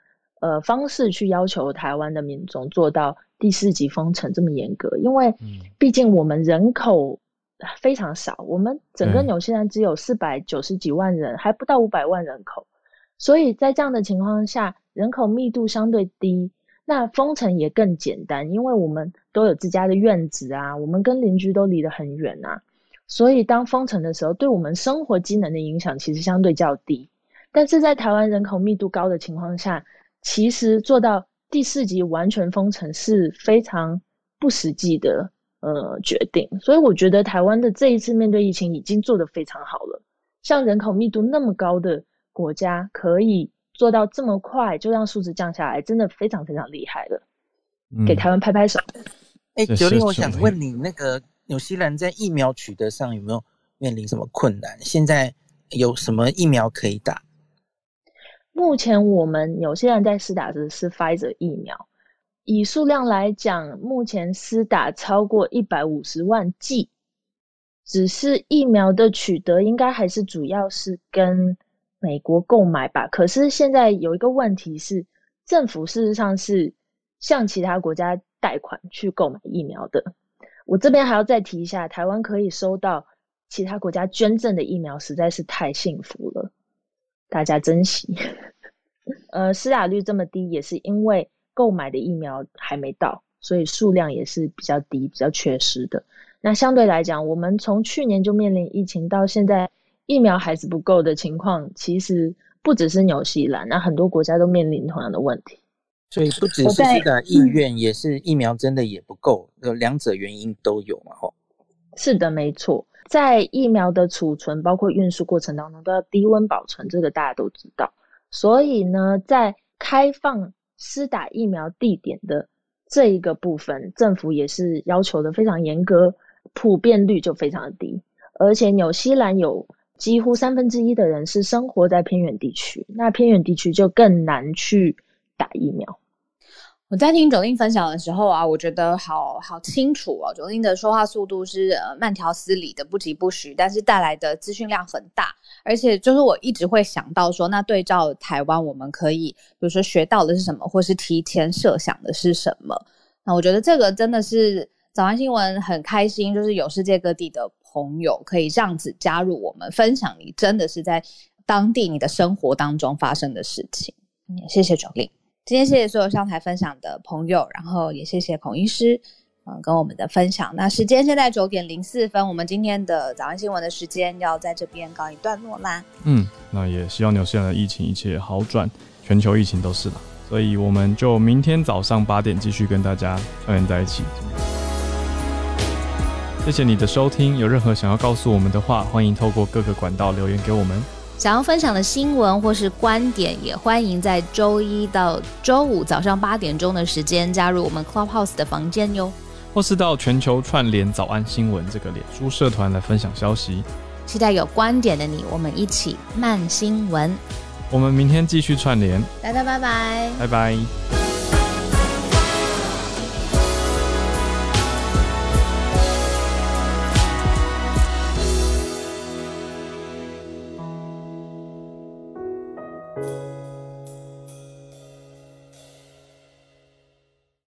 方式去要求台湾的民众做到第4级封城这么严格，因为毕竟我们人口非常少，我们整个纽西兰只有490几万人，还不到500万人口，所以在这样的情况下，人口密度相对低，那封城也更简单，因为我们都有自家的院子啊，我们跟邻居都离得很远啊，所以当封城的时候，对我们生活机能的影响其实相对较低。但是在台湾人口密度高的情况下，其实做到第4级完全封城是非常不实际的决定，所以我觉得台湾的这一次面对疫情已经做得非常好了，像人口密度那么高的国家可以做到这么快就让数字降下来，真的非常非常厉害了。给台湾拍拍手。Jolean，我想问你，那个纽西兰在疫苗取得上有没有面临什么困难？现在有什么疫苗可以打？目前我们有些人在施打的是 Pfizer 疫苗，以数量来讲，目前施打超过150万剂。只是疫苗的取得应该还是主要是跟美国购买吧。可是现在有一个问题是，政府事实上是向其他国家贷款去购买疫苗的。我这边还要再提一下，台湾可以收到其他国家捐赠的疫苗实在是太幸福了，大家珍惜。施打率这么低也是因为购买的疫苗还没到，所以数量也是比较低，比较缺失的。那相对来讲，我们从去年就面临疫情到现在，疫苗还是不够的情况，其实不只是纽西兰，那很多国家都面临同样的问题。所以不只是这个意愿，也是疫苗真的也不够，有两者原因都有嘛？吼，是的，没错。在疫苗的储存，包括运输过程当中，都要低温保存，这个大家都知道。所以呢，在开放施打疫苗地点的这一个部分，政府也是要求的非常严格，普遍率就非常低。而且纽西兰有几乎1/3的人是生活在偏远地区，那偏远地区就更难去打疫苗。我在听Jolean分享的时候啊，我觉得好清楚哦。Jolean的说话速度是慢条斯理的，不疾不徐，但是带来的资讯量很大。而且就是我一直会想到说，那对照台湾，我们可以比如说学到的是什么，或是提前设想的是什么。那我觉得这个真的是早安新闻很开心，就是有世界各地的朋友可以这样子加入我们，分享你真的是在当地你的生活当中发生的事情。谢谢Jolean。今天谢谢所有上台分享的朋友，然后也谢谢孔医师跟我们的分享。那时间现在9:04，我们今天的早安新闻的时间要在这边告一段落啦。那也希望纽西兰的疫情一切好转，全球疫情都是啦，所以我们就明天早上8点继续跟大家串联在一起。谢谢你的收听，有任何想要告诉我们的话，欢迎透过各个管道留言给我们。想要分享的新闻或是观点，也欢迎在周一到周五早上8点钟的时间加入我们 Clubhouse 的房间哟，或是到全球串联早安新闻这个脸书社团来分享消息。期待有观点的你，我们一起慢新闻。我们明天继续串联，大家拜拜，拜拜。